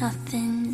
nothing.